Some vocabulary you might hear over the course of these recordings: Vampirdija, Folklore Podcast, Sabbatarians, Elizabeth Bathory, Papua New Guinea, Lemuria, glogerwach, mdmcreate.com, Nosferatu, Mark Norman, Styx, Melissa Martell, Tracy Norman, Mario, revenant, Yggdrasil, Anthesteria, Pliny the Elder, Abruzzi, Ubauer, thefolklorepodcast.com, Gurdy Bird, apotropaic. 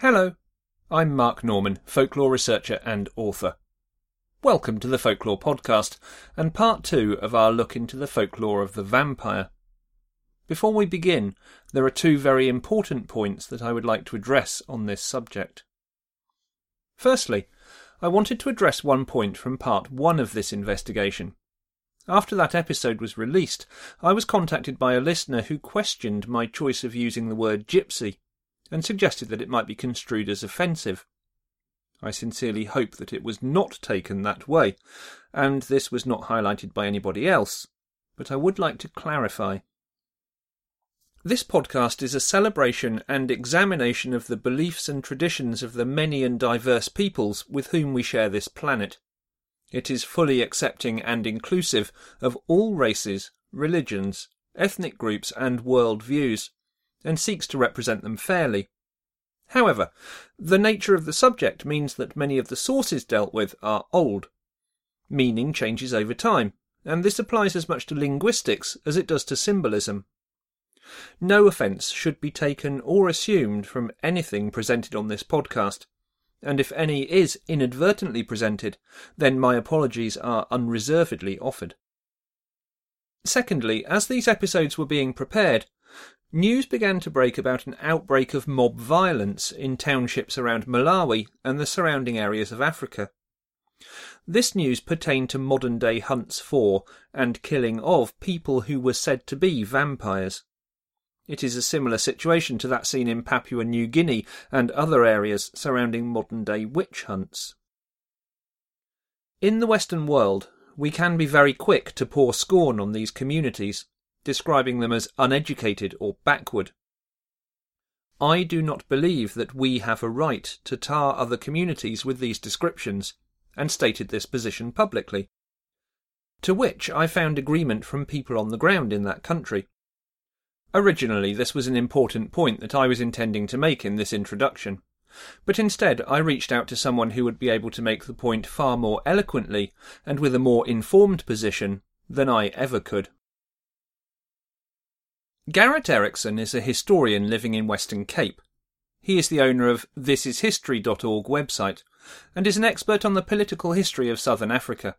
Hello, I'm Mark Norman, folklore researcher and author. Welcome to the Folklore Podcast, and part two of our look into the folklore of the vampire. Before we begin, there are two very important points that I would like to address on this subject. Firstly, I wanted to address one point from part one of this investigation. After that episode was released, I was contacted by a listener who questioned my choice of using the word gypsy, and suggested that it might be construed as offensive. I sincerely hope that it was not taken that way, and this was not highlighted by anybody else, but I would like to clarify. This podcast is a celebration and examination of the beliefs and traditions of the many and diverse peoples with whom we share this planet. It is fully accepting and inclusive of all races, religions, ethnic groups and world views, and seeks to represent them fairly. However, the nature of the subject means that many of the sources dealt with are old. Meaning changes over time, and this applies as much to linguistics as it does to symbolism. No offence should be taken or assumed from anything presented on this podcast, and if any is inadvertently presented, then my apologies are unreservedly offered. Secondly, as these episodes were being prepared, news began to break about an outbreak of mob violence in townships around Malawi and the surrounding areas of Africa. This news pertained to modern-day hunts for and killing of people who were said to be vampires. It is a similar situation to that seen in Papua New Guinea and other areas surrounding modern-day witch hunts. In the Western world, we can be very quick to pour scorn on these communities, describing them as uneducated or backward. I do not believe that we have a right to tar other communities with these descriptions, and stated this position publicly, to which I found agreement from people on the ground in that country. Originally, this was an important point that I was intending to make in this introduction, but instead I reached out to someone who would be able to make the point far more eloquently and with a more informed position than I ever could. Garrett Erickson is a historian living in Western Cape. He is the owner of thisishistory.org website, and is an expert on the political history of southern Africa.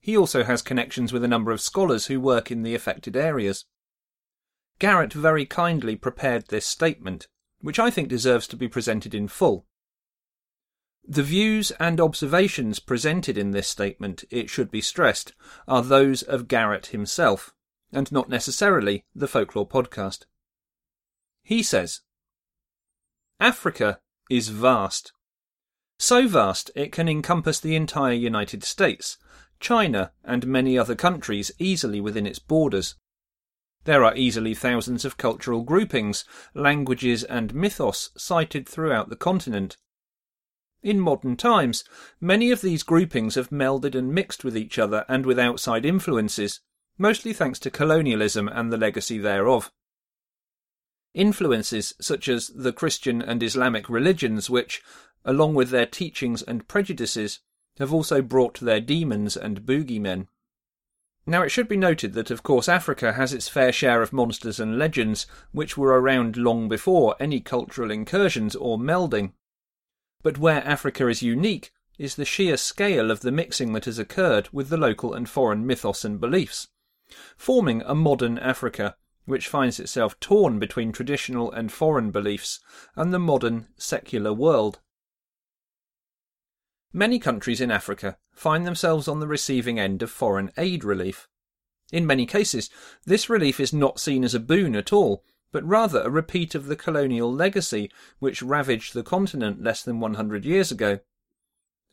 He also has connections with a number of scholars who work in the affected areas. Garrett very kindly prepared this statement, which I think deserves to be presented in full. The views and observations presented in this statement, it should be stressed, are those of Garrett himself, and not necessarily the Folklore Podcast. He says, Africa is vast. So vast it can encompass the entire United States, China and many other countries easily within its borders. There are easily thousands of cultural groupings, languages and mythos cited throughout the continent. In modern times, many of these groupings have melded and mixed with each other and with outside influences, mostly thanks to colonialism and the legacy thereof. Influences such as the Christian and Islamic religions which, along with their teachings and prejudices, have also brought their demons and boogeymen. Now it should be noted that of course Africa has its fair share of monsters and legends which were around long before any cultural incursions or melding. But where Africa is unique is the sheer scale of the mixing that has occurred with the local and foreign mythos and beliefs, forming a modern Africa, which finds itself torn between traditional and foreign beliefs and the modern, secular world. Many countries in Africa find themselves on the receiving end of foreign aid relief. In many cases, this relief is not seen as a boon at all, but rather a repeat of the colonial legacy which ravaged the continent less than 100 years ago.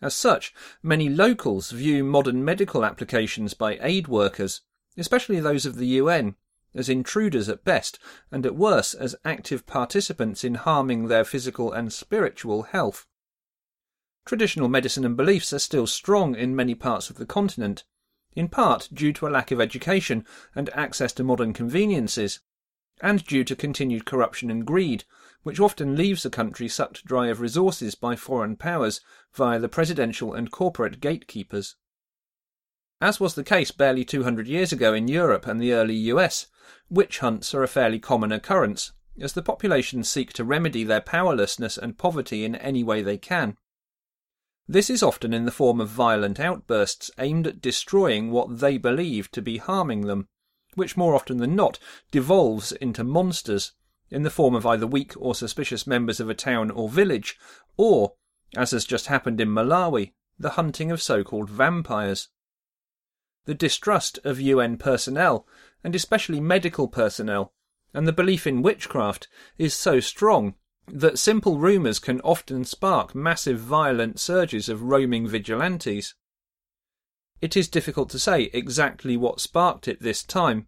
As such, many locals view modern medical applications by aid workers, especially those of the UN, as intruders at best, and at worse as active participants in harming their physical and spiritual health. Traditional medicine and beliefs are still strong in many parts of the continent, in part due to a lack of education and access to modern conveniences, and due to continued corruption and greed, which often leaves a country sucked dry of resources by foreign powers via the presidential and corporate gatekeepers. As was the case barely 200 years ago in Europe and the early US, witch hunts are a fairly common occurrence, as the population seek to remedy their powerlessness and poverty in any way they can. This is often in the form of violent outbursts aimed at destroying what they believe to be harming them, which more often than not devolves into monsters, in the form of either weak or suspicious members of a town or village, or, as has just happened in Malawi, the hunting of so-called vampires. The distrust of UN personnel, and especially medical personnel, and the belief in witchcraft is so strong that simple rumours can often spark massive violent surges of roaming vigilantes. It is difficult to say exactly what sparked it this time,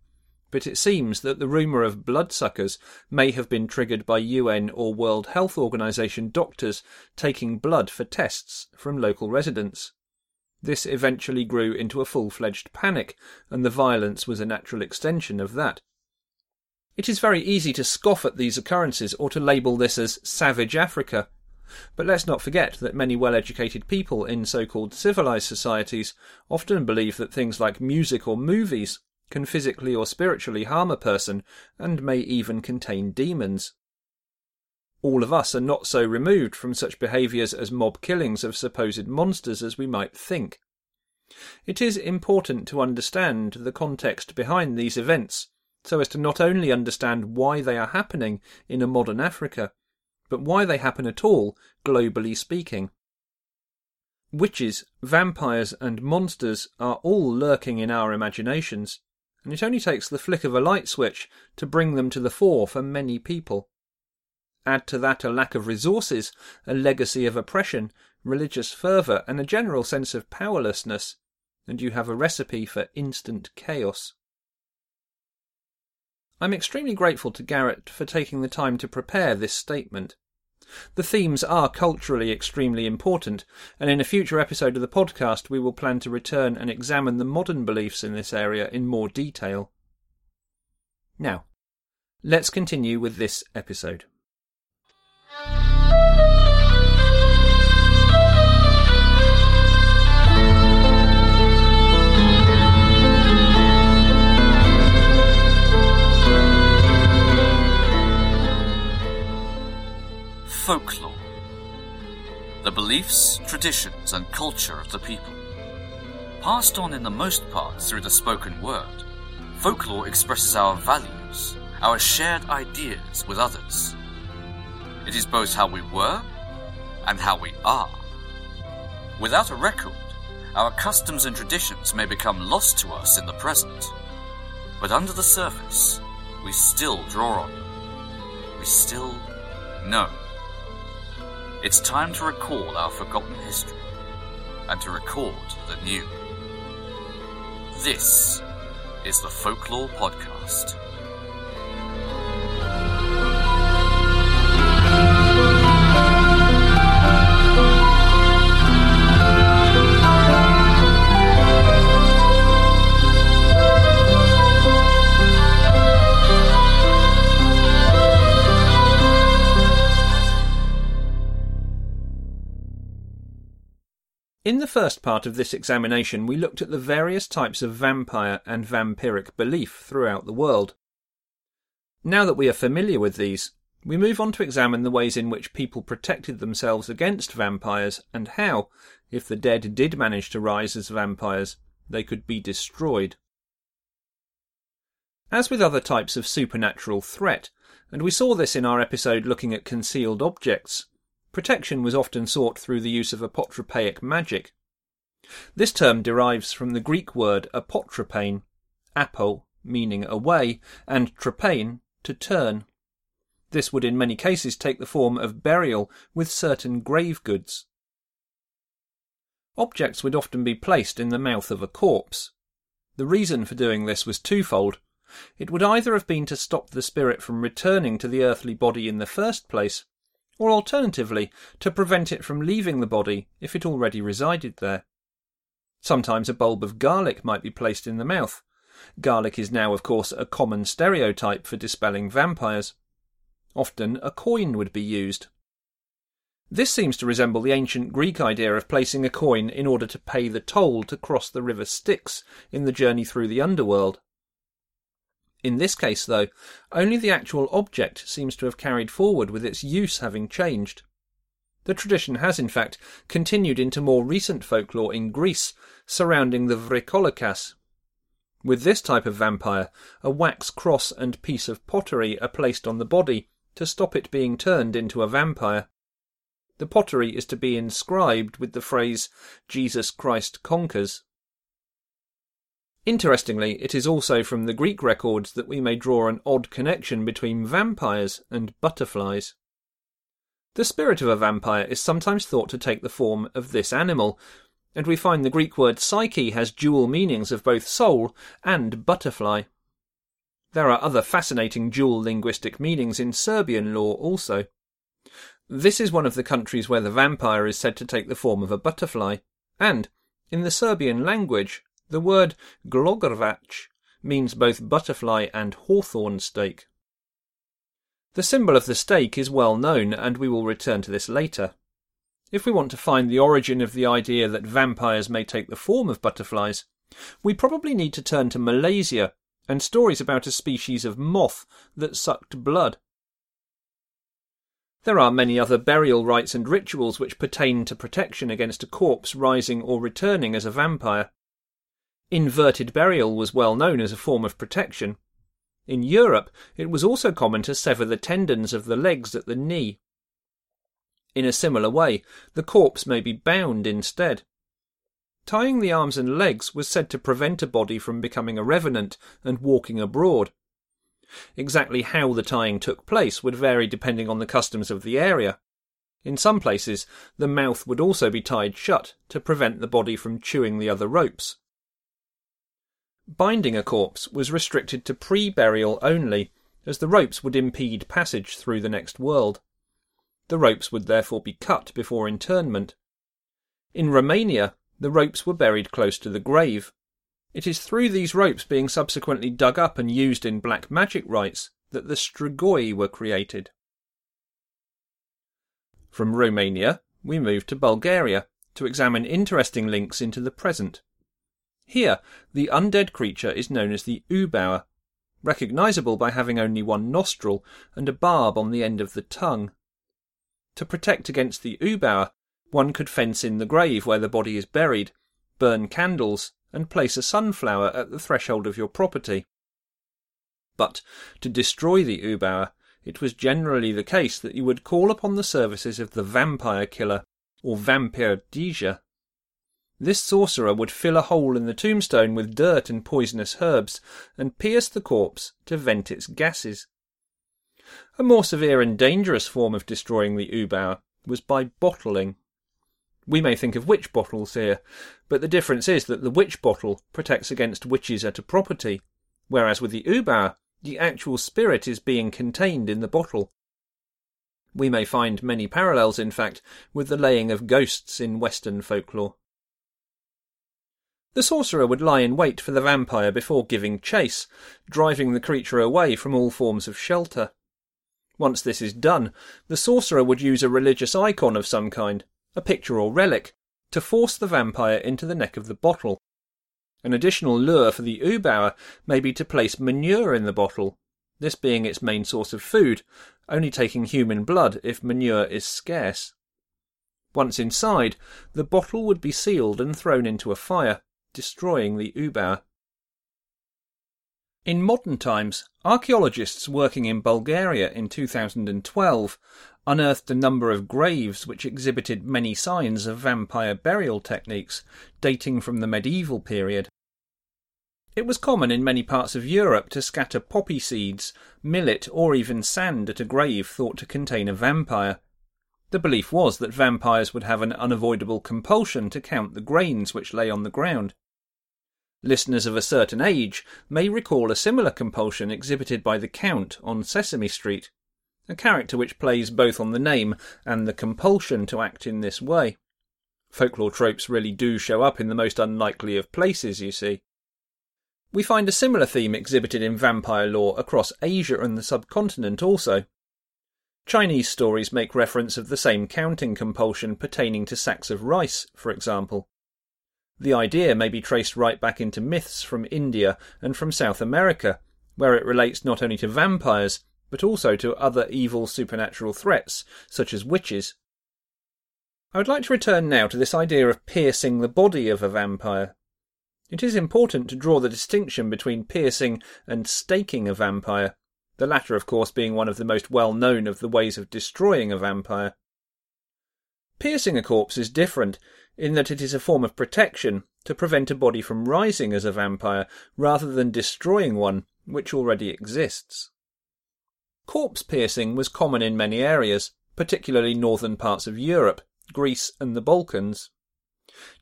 but it seems that the rumour of bloodsuckers may have been triggered by UN or World Health Organisation doctors taking blood for tests from local residents. This eventually grew into a full-fledged panic, and the violence was a natural extension of that. It is very easy to scoff at these occurrences or to label this as savage Africa, but let's not forget that many well-educated people in so-called civilised societies often believe that things like music or movies can physically or spiritually harm a person and may even contain demons. All of us are not so removed from such behaviours as mob killings of supposed monsters as we might think. It is important to understand the context behind these events, so as to not only understand why they are happening in a modern Africa, but why they happen at all, globally speaking. Witches, vampires and monsters are all lurking in our imaginations, and it only takes the flick of a light switch to bring them to the fore for many people. Add to that a lack of resources, a legacy of oppression, religious fervour and a general sense of powerlessness, and you have a recipe for instant chaos. I'm extremely grateful to Garrett for taking the time to prepare this statement. The themes are culturally extremely important, and in a future episode of the podcast we will plan to return and examine the modern beliefs in this area in more detail. Now, let's continue with this episode. Folklore. The beliefs, traditions and culture of the people. Passed on in the most part through the spoken word, folklore expresses our values, our shared ideas with others. It is both how we were and how we are. Without a record, our customs and traditions may become lost to us in the present, but under the surface, we still draw on them. We still know. It's time to recall our forgotten history, and to record the new. This is the Folklore Podcast. In the first part of this examination, we looked at the various types of vampire and vampiric belief throughout the world. Now that we are familiar with these, we move on to examine the ways in which people protected themselves against vampires and how, if the dead did manage to rise as vampires, they could be destroyed. As with other types of supernatural threat, and we saw this in our episode looking at concealed objects, protection was often sought through the use of apotropaic magic. This term derives from the Greek word apotropain, apo meaning away, and tropain to turn. This would in many cases take the form of burial with certain grave goods. Objects would often be placed in the mouth of a corpse. The reason for doing this was twofold. It would either have been to stop the spirit from returning to the earthly body in the first place, or alternatively, to prevent it from leaving the body if it already resided there. Sometimes a bulb of garlic might be placed in the mouth. Garlic is now, of course, a common stereotype for dispelling vampires. Often a coin would be used. This seems to resemble the ancient Greek idea of placing a coin in order to pay the toll to cross the river Styx in the journey through the underworld. In this case, though, only the actual object seems to have carried forward with its use having changed. The tradition has, in fact, continued into more recent folklore in Greece, surrounding the vrykolakas. With this type of vampire, a wax cross and piece of pottery are placed on the body to stop it being turned into a vampire. The pottery is to be inscribed with the phrase, "Jesus Christ conquers." Interestingly, it is also from the Greek records that we may draw an odd connection between vampires and butterflies. The spirit of a vampire is sometimes thought to take the form of this animal, and we find the Greek word psyche has dual meanings of both soul and butterfly. There are other fascinating dual linguistic meanings in Serbian law also. This is one of the countries where the vampire is said to take the form of a butterfly, and, in the Serbian language, the word glogerwach means both butterfly and hawthorn stake. The symbol of the stake is well known, and we will return to this later. If we want to find the origin of the idea that vampires may take the form of butterflies, we probably need to turn to Malaysia and stories about a species of moth that sucked blood. There are many other burial rites and rituals which pertain to protection against a corpse rising or returning as a vampire. Inverted burial was well known as a form of protection. In Europe, it was also common to sever the tendons of the legs at the knee. In a similar way, the corpse may be bound instead. Tying the arms and legs was said to prevent a body from becoming a revenant and walking abroad. Exactly how the tying took place would vary depending on the customs of the area. In some places, the mouth would also be tied shut to prevent the body from chewing the other ropes. Binding a corpse was restricted to pre-burial only, as the ropes would impede passage through the next world. The ropes would therefore be cut before interment. In Romania, the ropes were buried close to the grave. It is through these ropes being subsequently dug up and used in black magic rites that the strigoi were created. From Romania, we move to Bulgaria to examine interesting links into the present. Here, the undead creature is known as the Ubauer, recognisable by having only one nostril and a barb on the end of the tongue. To protect against the Ubauer, one could fence in the grave where the body is buried, burn candles, and place a sunflower at the threshold of your property. But to destroy the Ubauer, it was generally the case that you would call upon the services of the vampire killer, or Vampirdija. This sorcerer would fill a hole in the tombstone with dirt and poisonous herbs, and pierce the corpse to vent its gases. A more severe and dangerous form of destroying the Ubauer was by bottling. We may think of witch bottles here, but the difference is that the witch bottle protects against witches at a property, whereas with the Ubauer, the actual spirit is being contained in the bottle. We may find many parallels, in fact, with the laying of ghosts in Western folklore. The sorcerer would lie in wait for the vampire before giving chase, driving the creature away from all forms of shelter. Once this is done, the sorcerer would use a religious icon of some kind, a picture or relic, to force the vampire into the neck of the bottle. An additional lure for the Ubauer may be to place manure in the bottle, this being its main source of food, only taking human blood if manure is scarce. Once inside, the bottle would be sealed and thrown into a fire, destroying the Ubauer. In modern times, archaeologists working in Bulgaria in 2012 unearthed a number of graves which exhibited many signs of vampire burial techniques dating from the medieval period. It was common in many parts of Europe to scatter poppy seeds, millet, or even sand at a grave thought to contain a vampire. The belief was that vampires would have an unavoidable compulsion to count the grains which lay on the ground. Listeners of a certain age may recall a similar compulsion exhibited by the Count on Sesame Street, a character which plays both on the name and the compulsion to act in this way. Folklore tropes really do show up in the most unlikely of places, you see. We find a similar theme exhibited in vampire lore across Asia and the subcontinent also. Chinese stories make reference of the same counting compulsion pertaining to sacks of rice, for example. The idea may be traced right back into myths from India and from South America, where it relates not only to vampires, but also to other evil supernatural threats, such as witches. I would like to return now to this idea of piercing the body of a vampire. It is important to draw the distinction between piercing and staking a vampire, the latter of course being one of the most well-known of the ways of destroying a vampire. Piercing a corpse is different, in that it is a form of protection to prevent a body from rising as a vampire, rather than destroying one which already exists. Corpse piercing was common in many areas, particularly northern parts of Europe, Greece and the Balkans.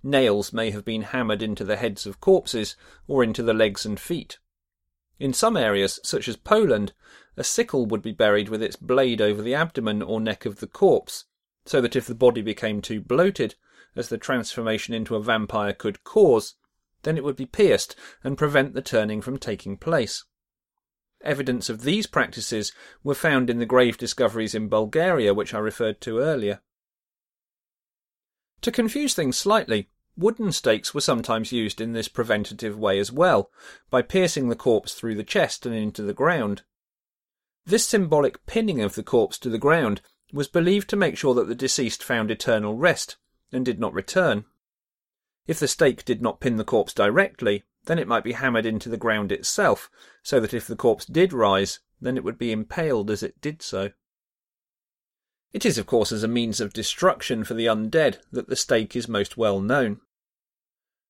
Nails may have been hammered into the heads of corpses or into the legs and feet. In some areas, such as Poland, a sickle would be buried with its blade over the abdomen or neck of the corpse, so that if the body became too bloated, as the transformation into a vampire could cause, then it would be pierced and prevent the turning from taking place. Evidence of these practices were found in the grave discoveries in Bulgaria, which I referred to earlier. To confuse things slightly, wooden stakes were sometimes used in this preventative way as well, by piercing the corpse through the chest and into the ground. This symbolic pinning of the corpse to the ground was believed to make sure that the deceased found eternal rest and did not return. If the stake did not pin the corpse directly, then it might be hammered into the ground itself, so that if the corpse did rise, then it would be impaled as it did so. It is, of course, as a means of destruction for the undead that the stake is most well known.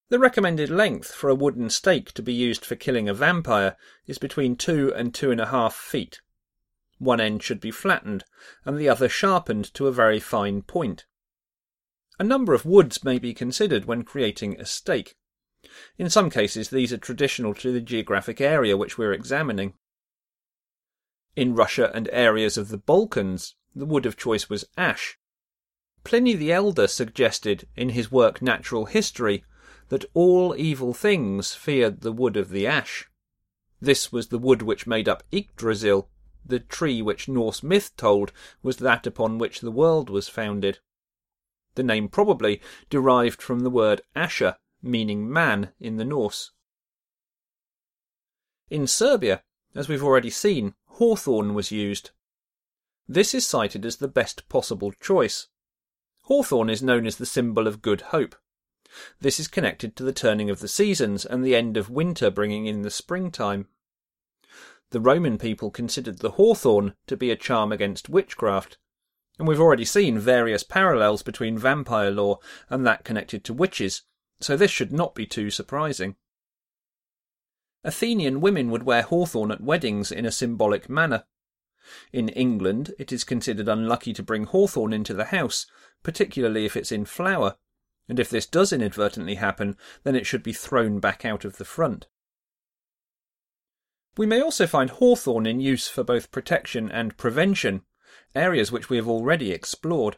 The recommended length for a wooden stake to be used for killing a vampire is between 2 and 2.5 feet. One end should be flattened, and the other sharpened to a very fine point. A number of woods may be considered when creating a stake. In some cases, these are traditional to the geographic area which we're examining. In Russia and areas of the Balkans, the wood of choice was ash. Pliny the Elder suggested, in his work Natural History, that all evil things feared the wood of the ash. This was the wood which made up Yggdrasil, the tree which Norse myth told was that upon which the world was founded. The name probably derived from the word Asher, meaning man in the Norse. In Serbia, as we've already seen, hawthorn was used. This is cited as the best possible choice. Hawthorn is known as the symbol of good hope. This is connected to the turning of the seasons and the end of winter bringing in the springtime. The Roman people considered the hawthorn to be a charm against witchcraft, and we've already seen various parallels between vampire lore and that connected to witches, so this should not be too surprising. Athenian women would wear hawthorn at weddings in a symbolic manner. In England, it is considered unlucky to bring hawthorn into the house, particularly if it's in flower, and if this does inadvertently happen, then it should be thrown back out of the front. We may also find hawthorn in use for both protection and prevention, areas which we have already explored.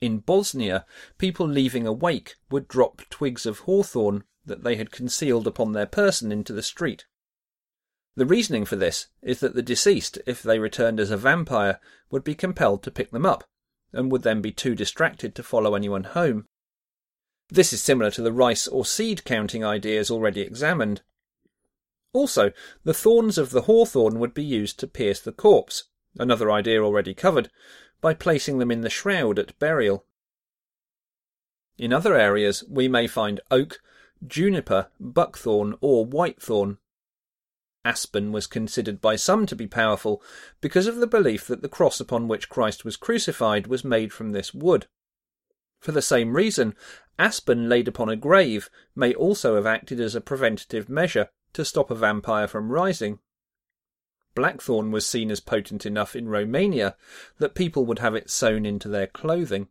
In Bosnia, people leaving a wake would drop twigs of hawthorn that they had concealed upon their person into the street. The reasoning for this is that the deceased, if they returned as a vampire, would be compelled to pick them up, and would then be too distracted to follow anyone home. This is similar to the rice or seed counting ideas already examined. Also, the thorns of the hawthorn would be used to pierce the corpse, another idea already covered, by placing them in the shroud at burial. In other areas we may find oak, juniper, buckthorn or whitethorn. Aspen was considered by some to be powerful because of the belief that the cross upon which Christ was crucified was made from this wood. For the same reason, aspen laid upon a grave may also have acted as a preventative measure to stop a vampire from rising. Blackthorn was seen as potent enough in Romania that people would have it sewn into their clothing.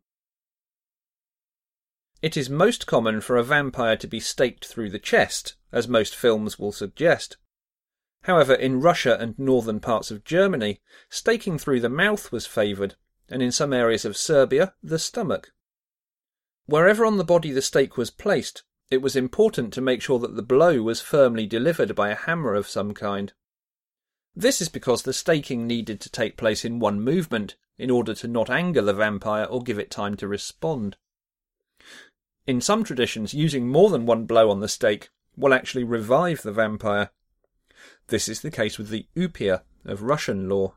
It is most common for a vampire to be staked through the chest, as most films will suggest. However, in Russia and northern parts of Germany, staking through the mouth was favoured, and in some areas of Serbia, the stomach. Wherever on the body the stake was placed, it was important to make sure that the blow was firmly delivered by a hammer of some kind. This is because the staking needed to take place in one movement in order to not anger the vampire or give it time to respond. In some traditions, using more than one blow on the stake will actually revive the vampire. This is the case with the upir of Russian lore.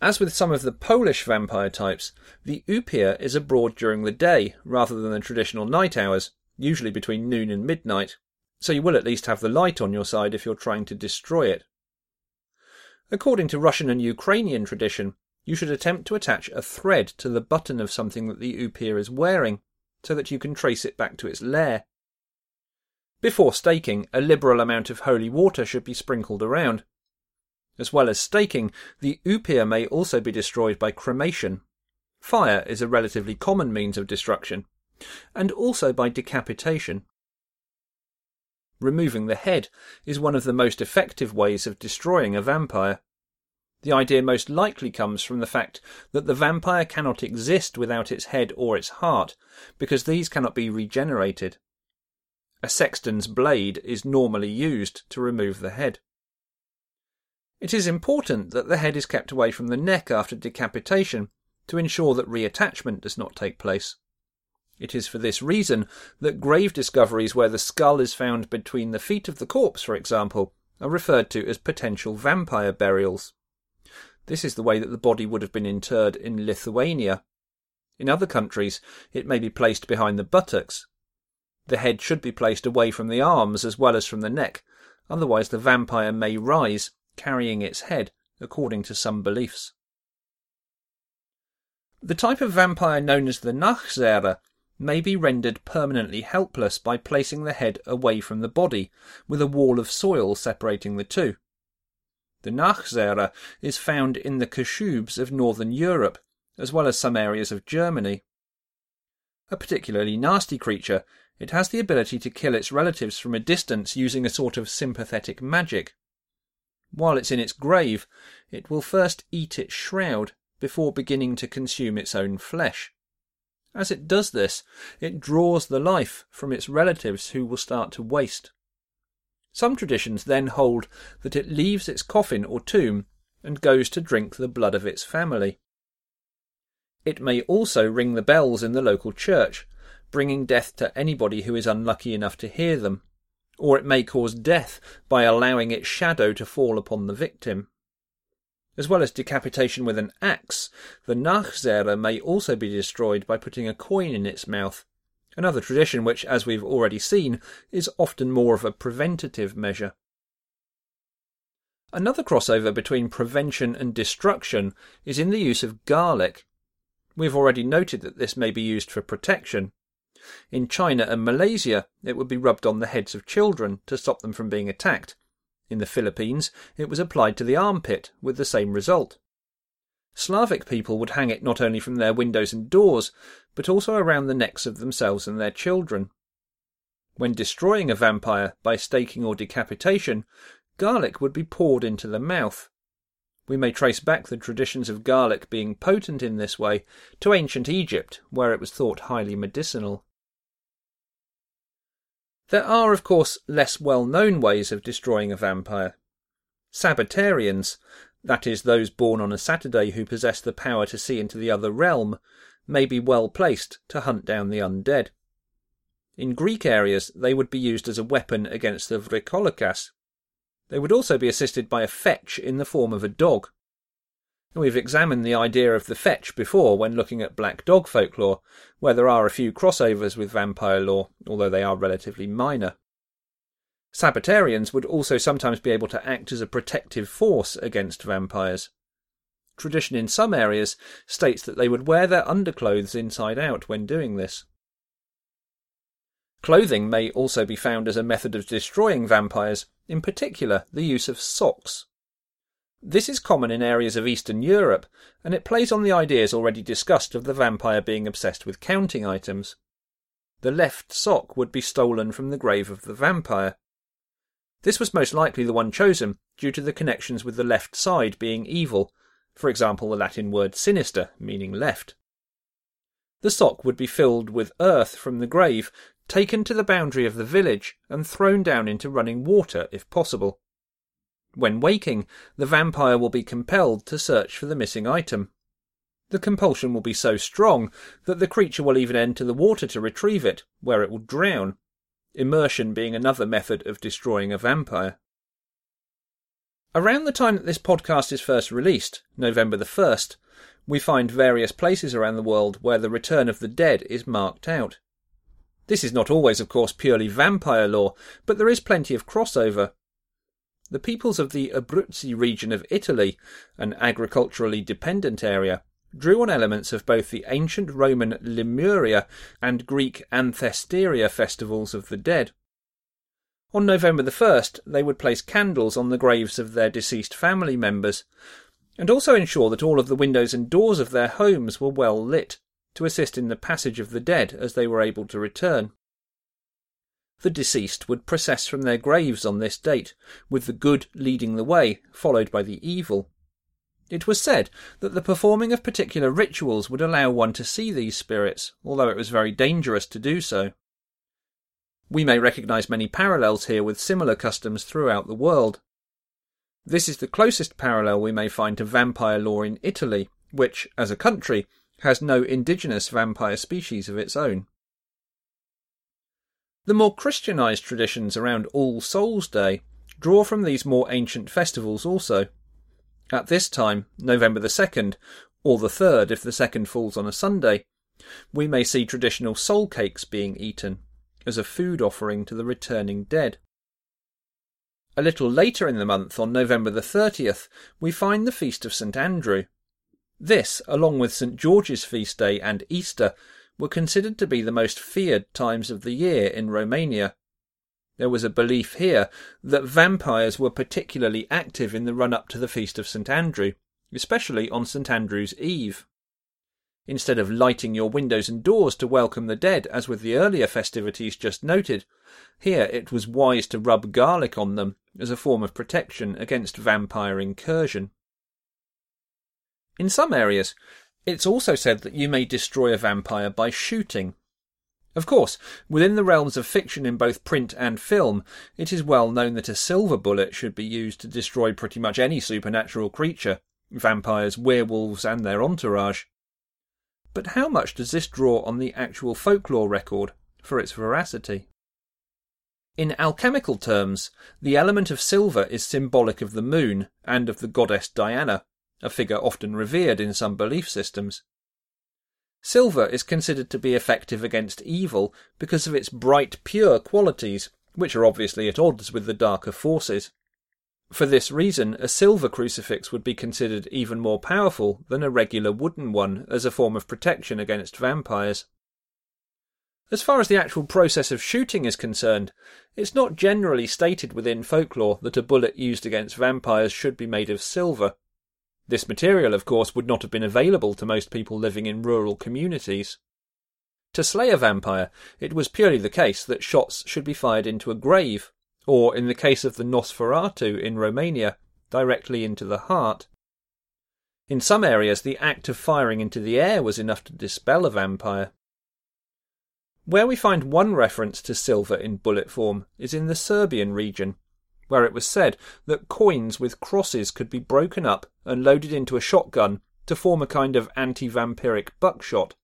As with some of the Polish vampire types, the upir is abroad during the day rather than the traditional night hours, usually between noon and midnight, so you will at least have the light on your side if you're trying to destroy it. According to Russian and Ukrainian tradition, you should attempt to attach a thread to the button of something that the upir is wearing, so that you can trace it back to its lair. Before staking, a liberal amount of holy water should be sprinkled around. As well as staking, the upir may also be destroyed by cremation. Fire is a relatively common means of destruction, and also by decapitation. Removing the head is one of the most effective ways of destroying a vampire. The idea most likely comes from the fact that the vampire cannot exist without its head or its heart, because these cannot be regenerated. A sexton's blade is normally used to remove the head. It is important that the head is kept away from the neck after decapitation to ensure that reattachment does not take place. It is for this reason that grave discoveries where the skull is found between the feet of the corpse, for example, are referred to as potential vampire burials. This is the way that the body would have been interred in Lithuania. In other countries, it may be placed behind the buttocks. The head should be placed away from the arms as well as from the neck, otherwise the vampire may rise, carrying its head, according to some beliefs. The type of vampire known as the Nachzehrer may be rendered permanently helpless by placing the head away from the body, with a wall of soil separating the two. The Nachzehrer is found in the Kashubs of northern Europe, as well as some areas of Germany. A particularly nasty creature, it has the ability to kill its relatives from a distance using a sort of sympathetic magic. While it's in its grave, it will first eat its shroud before beginning to consume its own flesh. As it does this, it draws the life from its relatives who will start to waste. Some traditions then hold that it leaves its coffin or tomb and goes to drink the blood of its family. It may also ring the bells in the local church, bringing death to anybody who is unlucky enough to hear them, or it may cause death by allowing its shadow to fall upon the victim. As well as decapitation with an axe, the Nachzehrer may also be destroyed by putting a coin in its mouth, another tradition which, as we've already seen, is often more of a preventative measure. Another crossover between prevention and destruction is in the use of garlic. We've already noted that this may be used for protection. In China and Malaysia, it would be rubbed on the heads of children to stop them from being attacked. In the Philippines, it was applied to the armpit, with the same result. Slavic people would hang it not only from their windows and doors, but also around the necks of themselves and their children. When destroying a vampire by staking or decapitation, garlic would be poured into the mouth. We may trace back the traditions of garlic being potent in this way to ancient Egypt, where it was thought highly medicinal. There are, of course, less well-known ways of destroying a vampire. Sabbatarians, that is, those born on a Saturday who possess the power to see into the other realm, may be well-placed to hunt down the undead. In Greek areas, they would be used as a weapon against the vrykolakas. They would also be assisted by a fetch in the form of a dog. We've examined the idea of the fetch before when looking at black dog folklore, where there are a few crossovers with vampire lore, although they are relatively minor. Sabbatarians would also sometimes be able to act as a protective force against vampires. Tradition in some areas states that they would wear their underclothes inside out when doing this. Clothing may also be found as a method of destroying vampires, in particular the use of socks. This is common in areas of Eastern Europe, and it plays on the ideas already discussed of the vampire being obsessed with counting items. The left sock would be stolen from the grave of the vampire. This was most likely the one chosen due to the connections with the left side being evil, for example the Latin word sinister, meaning left. The sock would be filled with earth from the grave, taken to the boundary of the village, and thrown down into running water if possible. When waking, the vampire will be compelled to search for the missing item. The compulsion will be so strong that the creature will even enter the water to retrieve it, where it will drown, immersion being another method of destroying a vampire. Around the time that this podcast is first released, November the 1st, we find various places around the world where the return of the dead is marked out. This is not always, of course, purely vampire lore, but there is plenty of crossover. The peoples of the Abruzzi region of Italy, an agriculturally dependent area, drew on elements of both the ancient Roman Lemuria and Greek Anthesteria festivals of the dead. On November the 1st, they would place candles on the graves of their deceased family members, and also ensure that all of the windows and doors of their homes were well lit, to assist in the passage of the dead as they were able to return. The deceased would process from their graves on this date, with the good leading the way, followed by the evil. It was said that the performing of particular rituals would allow one to see these spirits, although it was very dangerous to do so. We may recognise many parallels here with similar customs throughout the world. This is the closest parallel we may find to vampire lore in Italy, which, as a country, has no indigenous vampire species of its own. The more Christianised traditions around All Souls' Day draw from these more ancient festivals also. At this time, November the 2nd, or the 3rd if the 2nd falls on a Sunday, we may see traditional soul cakes being eaten as a food offering to the returning dead. A little later in the month, on November the 30th, we find the Feast of St. Andrew. This, along with St. George's Feast Day and Easter, were considered to be the most feared times of the year in Romania. There was a belief here that vampires were particularly active in the run-up to the Feast of St. Andrew, especially on St. Andrew's Eve. Instead of lighting your windows and doors to welcome the dead, as with the earlier festivities just noted, here it was wise to rub garlic on them as a form of protection against vampire incursion. In some areas, it's also said that you may destroy a vampire by shooting. Of course, within the realms of fiction in both print and film, it is well known that a silver bullet should be used to destroy pretty much any supernatural creature, vampires, werewolves and their entourage. But how much does this draw on the actual folklore record for its veracity? In alchemical terms, the element of silver is symbolic of the moon and of the goddess Diana, a figure often revered in some belief systems. Silver is considered to be effective against evil because of its bright, pure qualities, which are obviously at odds with the darker forces. For this reason, a silver crucifix would be considered even more powerful than a regular wooden one as a form of protection against vampires. As far as the actual process of shooting is concerned, it's not generally stated within folklore that a bullet used against vampires should be made of silver. This material, of course, would not have been available to most people living in rural communities. To slay a vampire, it was purely the case that shots should be fired into a grave, or, in the case of the Nosferatu in Romania, directly into the heart. In some areas, the act of firing into the air was enough to dispel a vampire. Where we find one reference to silver in bullet form is in the Serbian region, where it was said that coins with crosses could be broken up and loaded into a shotgun to form a kind of anti-vampiric buckshot.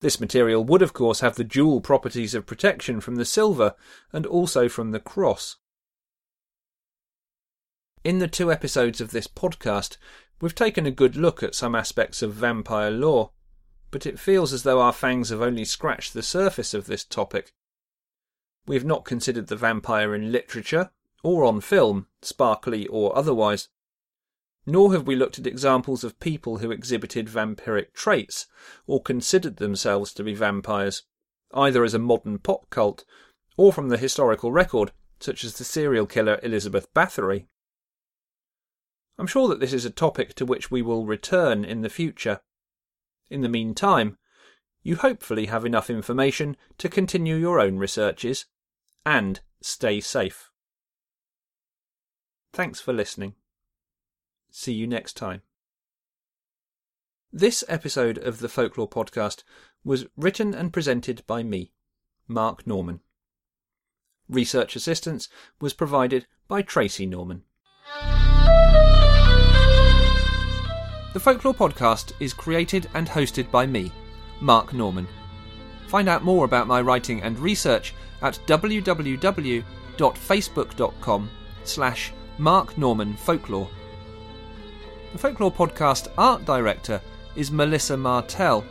This material would, of course, have the dual properties of protection from the silver and also from the cross. In the 2 episodes of this podcast, we've taken a good look at some aspects of vampire lore, but it feels as though our fangs have only scratched the surface of this topic. We've not considered the vampire in literature, or on film, sparkly or otherwise. Nor have we looked at examples of people who exhibited vampiric traits, or considered themselves to be vampires, either as a modern pop cult, or from the historical record, such as the serial killer Elizabeth Bathory. I'm sure that this is a topic to which we will return in the future. In the meantime, you hopefully have enough information to continue your own researches, and stay safe. Thanks for listening. See you next time. This episode of the Folklore Podcast was written and presented by me, Mark Norman. Research assistance was provided by Tracy Norman. The Folklore Podcast is created and hosted by me, Mark Norman. Find out more about my writing and research at www.facebook.com/Mark Mark Norman Folklore. The Folklore Podcast art director is Melissa Martell.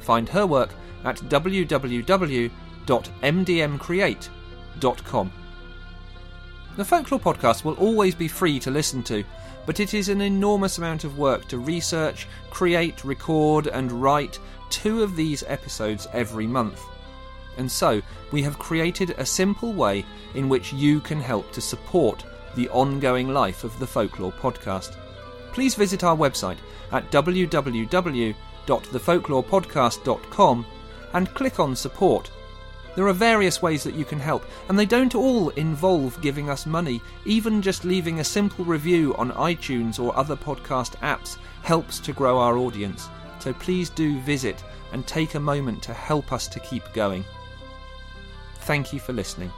Find her work at www.mdmcreate.com. The Folklore Podcast will always be free to listen to, but it is an enormous amount of work to research, create, record and write 2 of these episodes every month. And so, we have created a simple way in which you can help to support the ongoing life of the Folklore Podcast. Please visit our website at www.thefolklorepodcast.com and click on support. There are various ways that you can help, and they don't all involve giving us money. Even just leaving a simple review on iTunes or other podcast apps helps to grow our audience. So please do visit and take a moment to help us to keep going. Thank you for listening.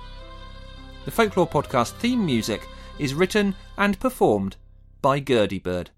The Folklore Podcast theme music is written and performed by Gurdy Bird.